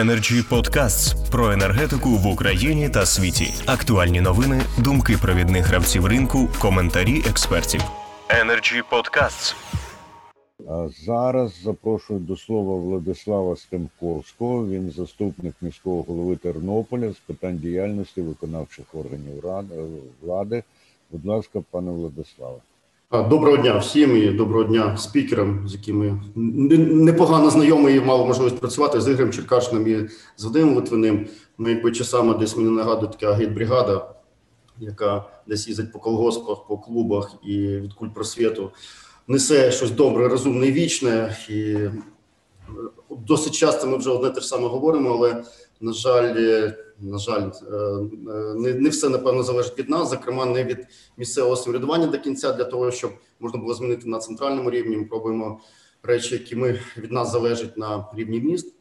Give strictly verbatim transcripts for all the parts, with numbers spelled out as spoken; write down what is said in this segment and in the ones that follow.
Energy Podcasts про енергетику в Україні та світі. Актуальні новини, думки провідних гравців ринку, коментарі експертів. Energy Podcasts. А зараз запрошую до слова Владислава Стемковського. Він заступник міського голови Тернополя з питань діяльності виконавчих органів влади. Будь ласка, пане Владиславе. Доброго дня всім і доброго дня спікерам, з якими непогано знайомий і мав можливість працювати, з Ігорем Черкашним і з Вадимом Литвиним. Ми, якби часами десь мені нагадує така гейт-бригада, яка десь їздить по колгоспах, по клубах і від культпросвіту, несе щось добре, розумне і вічне. І досить часто ми вже одне те ж саме говоримо, але, на жаль, на жаль, не, не все, напевно, залежить від нас, зокрема, не від місцевого самоврядування до кінця, для того, щоб можна було змінити на центральному рівні. Ми пробуємо речі, які ми, від нас залежать на рівні міст,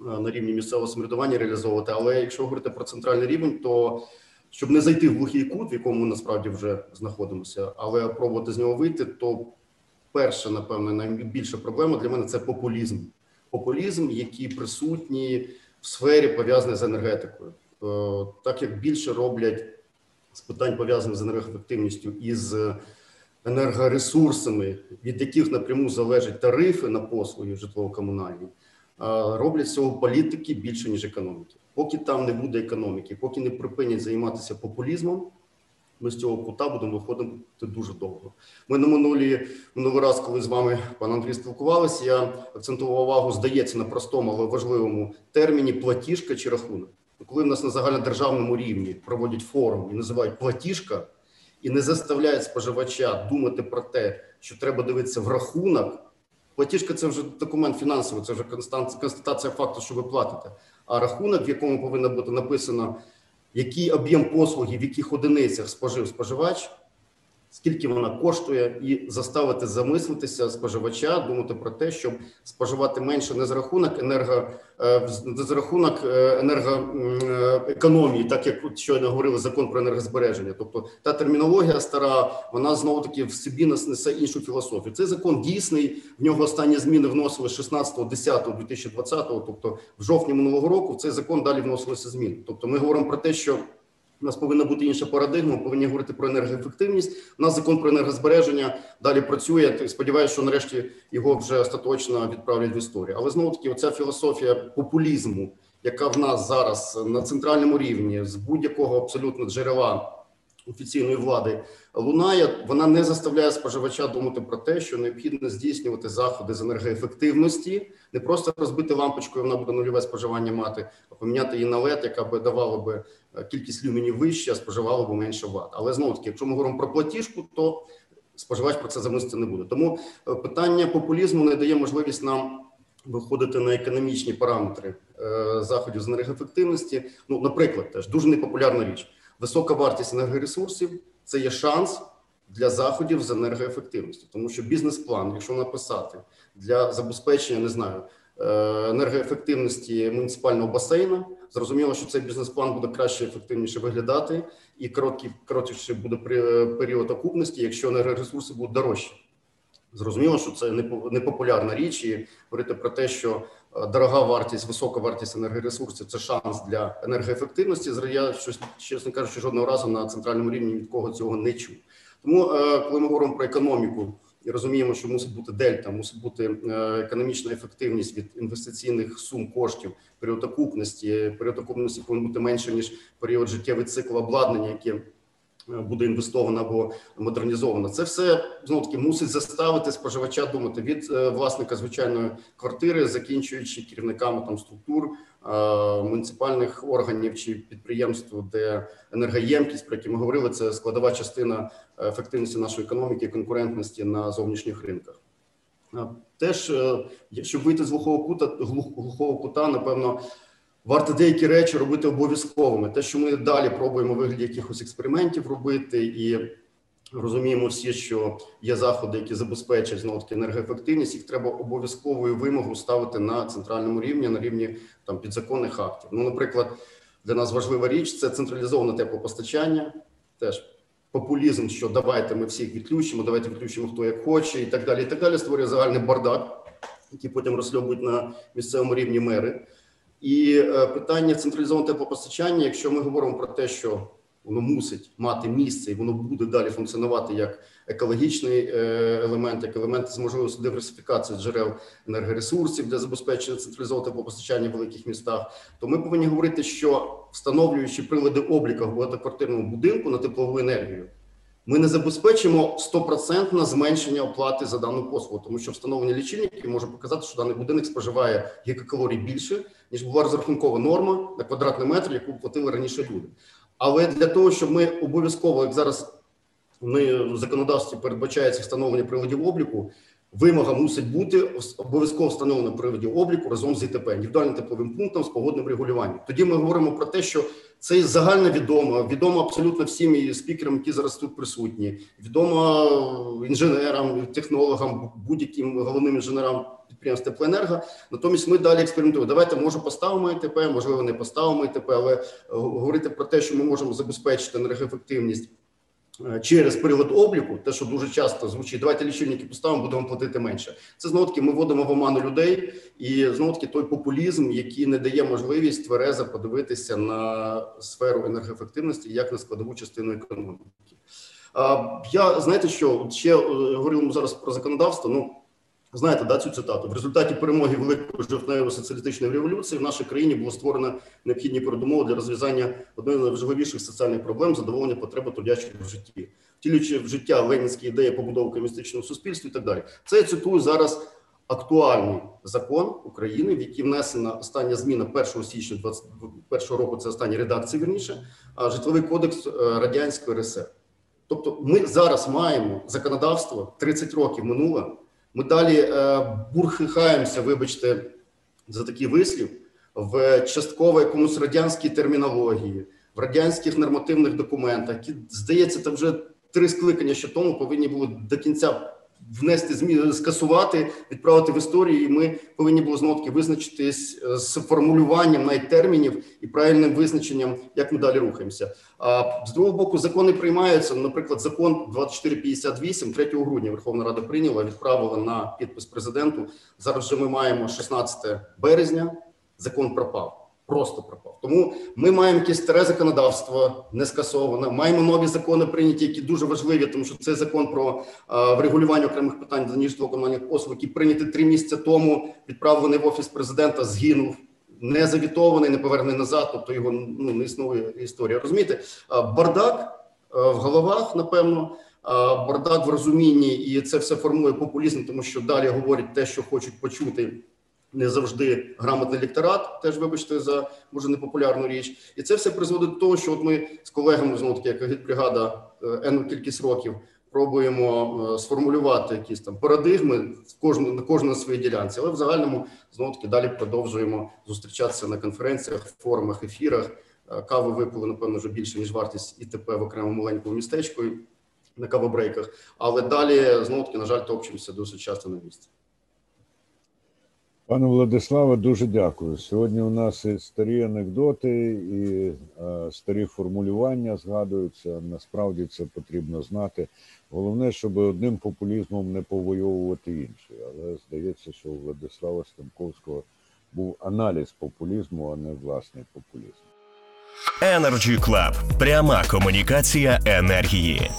на рівні місцевого самоврядування реалізовувати. Але якщо говорити про центральний рівень, то щоб не зайти в глухий кут, в якому ми насправді вже знаходимося, але пробувати з нього вийти, то перша, напевно, найбільша проблема для мене – це популізм. Популізм, який присутній в сфері, пов'язані з енергетикою. Так як більше роблять з питань, пов'язаних з енергоефективністю і з енергоресурсами, від яких напряму залежать тарифи на послуги житлово-комунальні, роблять з цього політики більше, ніж економіки. Поки там не буде економіки, поки не припинять займатися популізмом, ми з цього кута будемо виходити дуже довго. Ми на минулі, минулий раз, коли з вами, пан Андрій, спілкувалися, я акцентував увагу, здається, на простому, але важливому терміні платіжка чи рахунок. Коли в нас на загальнодержавному рівні проводять форум і називають платіжка, і не заставляють споживача думати про те, що треба дивитися в рахунок, платіжка – це вже документ фінансовий, це вже констатація факту, що ви платите, а рахунок, в якому повинно бути написано, який об'єм послуги, в яких одиницях спожив споживач, скільки вона коштує, і заставити замислитися споживача, думати про те, щоб споживати менше не за рахунок енерго, не за рахунок енергоекономії, так як щойно говорили, закон про енергозбереження. Тобто та термінологія стара, вона знову-таки в собі несе іншу філософію. Цей закон дійсний, в нього останні зміни вносили шістнадцятого лютого двадцятого, тобто в жовтні минулого року в цей закон далі вносилися зміни. Тобто ми говоримо про те, що у нас повинна бути інша парадигма, ми повинні говорити про енергоефективність. У нас закон про енергозбереження далі працює. Сподіваюся, що нарешті його вже остаточно відправлять в історію. Але знову-таки оця філософія популізму, яка в нас зараз на центральному рівні з будь-якого абсолютно джерела офіційної влади лунає, вона не заставляє споживача думати про те, що необхідно здійснювати заходи з енергоефективності, не просто розбити лампочку, вона буде нульове споживання мати, а поміняти її на лед, яка би давала би кількість люмінів вище, а споживала би менше ват. Але знову-таки, якщо ми говоримо про платіжку, то споживач про це замислити не буде. Тому питання популізму не дає можливість нам виходити на економічні параметри е, заходів з енергоефективності. Ну, наприклад, теж дуже непопулярна річ. Висока вартість енергоресурсів – це є шанс для заходів з енергоефективності. Тому що бізнес-план, якщо написати для забезпечення, не знаю, енергоефективності муніципального басейну, зрозуміло, що цей бізнес-план буде краще, ефективніше виглядати і коротше буде період окупності, якщо енергоресурси будуть дорожчі. Зрозуміло, що це непопулярна річ, і говорити про те, що дорога вартість, висока вартість енергоресурсів – це шанс для енергоефективності. Я, чесно кажучи, жодного разу на центральному рівні від кого цього не чув. Тому, коли ми говоримо про економіку і розуміємо, що мусить бути дельта, мусить бути економічна ефективність від інвестиційних сум коштів, період окупності, період окупності повинен бути менше, ніж період життєвий цикл обладнання, яке буде інвестована або модернізована. Це все, знову-таки, мусить заставити споживача думати від власника звичайної квартири, закінчуючи керівниками там структур, муніципальних органів чи підприємств, де енергоємкість, про які ми говорили, це складова частина ефективності нашої економіки і конкурентності на зовнішніх ринках. Теж, щоб вийти з глухого кута, глухого кута, напевно, варто деякі речі робити обов'язковими. Те, що ми далі пробуємо вигляд якихось експериментів робити, і розуміємо всі, що є заходи, які забезпечать, знову-таки, енергоефективність, їх треба обов'язковою вимогою ставити на центральному рівні, на рівні там підзаконних актів. Ну, наприклад, для нас важлива річ – це централізоване теплопостачання, теж популізм, що давайте ми всіх відключимо, давайте відключимо хто як хоче і так далі, і так далі, створює загальний бардак, який потім розсльобують на місцевому рівні мери. І питання централізованого теплопостачання, якщо ми говоримо про те, що воно мусить мати місце і воно буде далі функціонувати як екологічний елемент, як елемент з можливістю диверсифікації джерел енергоресурсів для забезпечення централізованого теплопостачання в великих містах, то ми повинні говорити, що встановлюючи прилади обліку в багатоквартирному будинку на теплову енергію, ми не забезпечимо сто відсотків зменшення оплати за дану послугу, тому що встановлення лічильників може показати, що даний будинок споживає гігакалорій більше, ніж була розрахункова норма на квадратний метр, яку платили раніше люди. Але для того, щоб ми обов'язково, як зараз в законодавстві передбачається встановлення приладів обліку, вимога мусить бути обов'язково встановлено приладів обліку разом з І Т П, індивідуальним тепловим пунктом з погодним регулюванням. Тоді ми говоримо про те, що це загально відомо, відомо абсолютно всім спікерам, які зараз тут присутні, відомо інженерам, технологам, будь-яким головним інженерам підприємств Теплоенерго. Натомість ми далі експериментуємо. Давайте, може, поставимо І Т П, можливо, не поставимо І Т П, але говорити про те, що ми можемо забезпечити енергоефективність через прилад обліку, те, що дуже часто звучить, давайте лічильники поставимо, будемо платити менше. Це, знову-таки, ми вводимо в оману людей і, знову-таки, той популізм, який не дає можливість тверезо подивитися на сферу енергоефективності як на складову частину економіки. Я, знаєте що, ще говоримо зараз про законодавство, ну, знаєте, да, цю цитату. В результаті перемоги Великої жовтневої соціалістичної революції в нашій країні було створено необхідні передумови для розв'язання одної з найважливіших соціальних проблем – задоволення потреби трудящих в житті, втілюючи в життя ленінські ідеї побудови комуністичного суспільства і так далі. Це я цитую зараз актуальний закон України, в який внесена остання зміна першого січня двадцять першого року, це остання редакція, вірніше, Житловий кодекс радянської Р С Р. Тобто ми зараз маємо законодавство, тридцять років минуло. Ми далі е, бурхихаємося, вибачте, за такий вислів, в частково якомусь радянській термінології, в радянських нормативних документах, які, здається, там вже три скликання ще тому повинні були до кінця внести зміни, скасувати, відправити в історію, і ми повинні були знову-таки визначитись з формулюванням навіть термінів і правильним визначенням, як ми далі рухаємося. А з другого боку, закони приймаються, наприклад, закон двадцять чотири п'ятдесят вісім третього грудня Верховна Рада прийняла, відправила на підпис президенту. Зараз вже ми маємо шістнадцяте березня, закон пропав. Просто пропав. Тому ми маємо якесь старе законодавство, не скасоване, маємо нові закони прийняті, які дуже важливі, тому що це закон про а, врегулювання окремих питань до житлово-комунальних послуг, який прийнятий три місяці тому, відправлений в Офіс Президента, згинув, не завітований, не повернений назад, тобто його ну, не існує історія. Розумієте, а, бардак а, в головах, напевно, а, бардак в розумінні, і це все формує популізм, тому що далі говорять те, що хочуть почути, не завжди грамотний електорат, теж, вибачте, за, може, непопулярну річ. І це все призводить до того, що от ми з колегами, знову-таки, як агітбригада, енну кількість років пробуємо сформулювати якісь там парадигми на кожній своїй ділянці, але в загальному, знову-таки, далі продовжуємо зустрічатися на конференціях, форумах, ефірах. Кави випили, напевно, вже більше, ніж вартість І Т П в окремому маленькому містечку на кавобрейках, але далі, знову-таки, на жаль, топчемося досить часто на місці. Пане Владиславе, дуже дякую. Сьогодні у нас і старі анекдоти, і е, старі формулювання згадуються. Насправді це потрібно знати. Головне, щоб одним популізмом не повоювати інший. Але здається, що у Владислава Стемковського був аналіз популізму, а не власний популізм. Energy Club. Пряма комунікація енергії.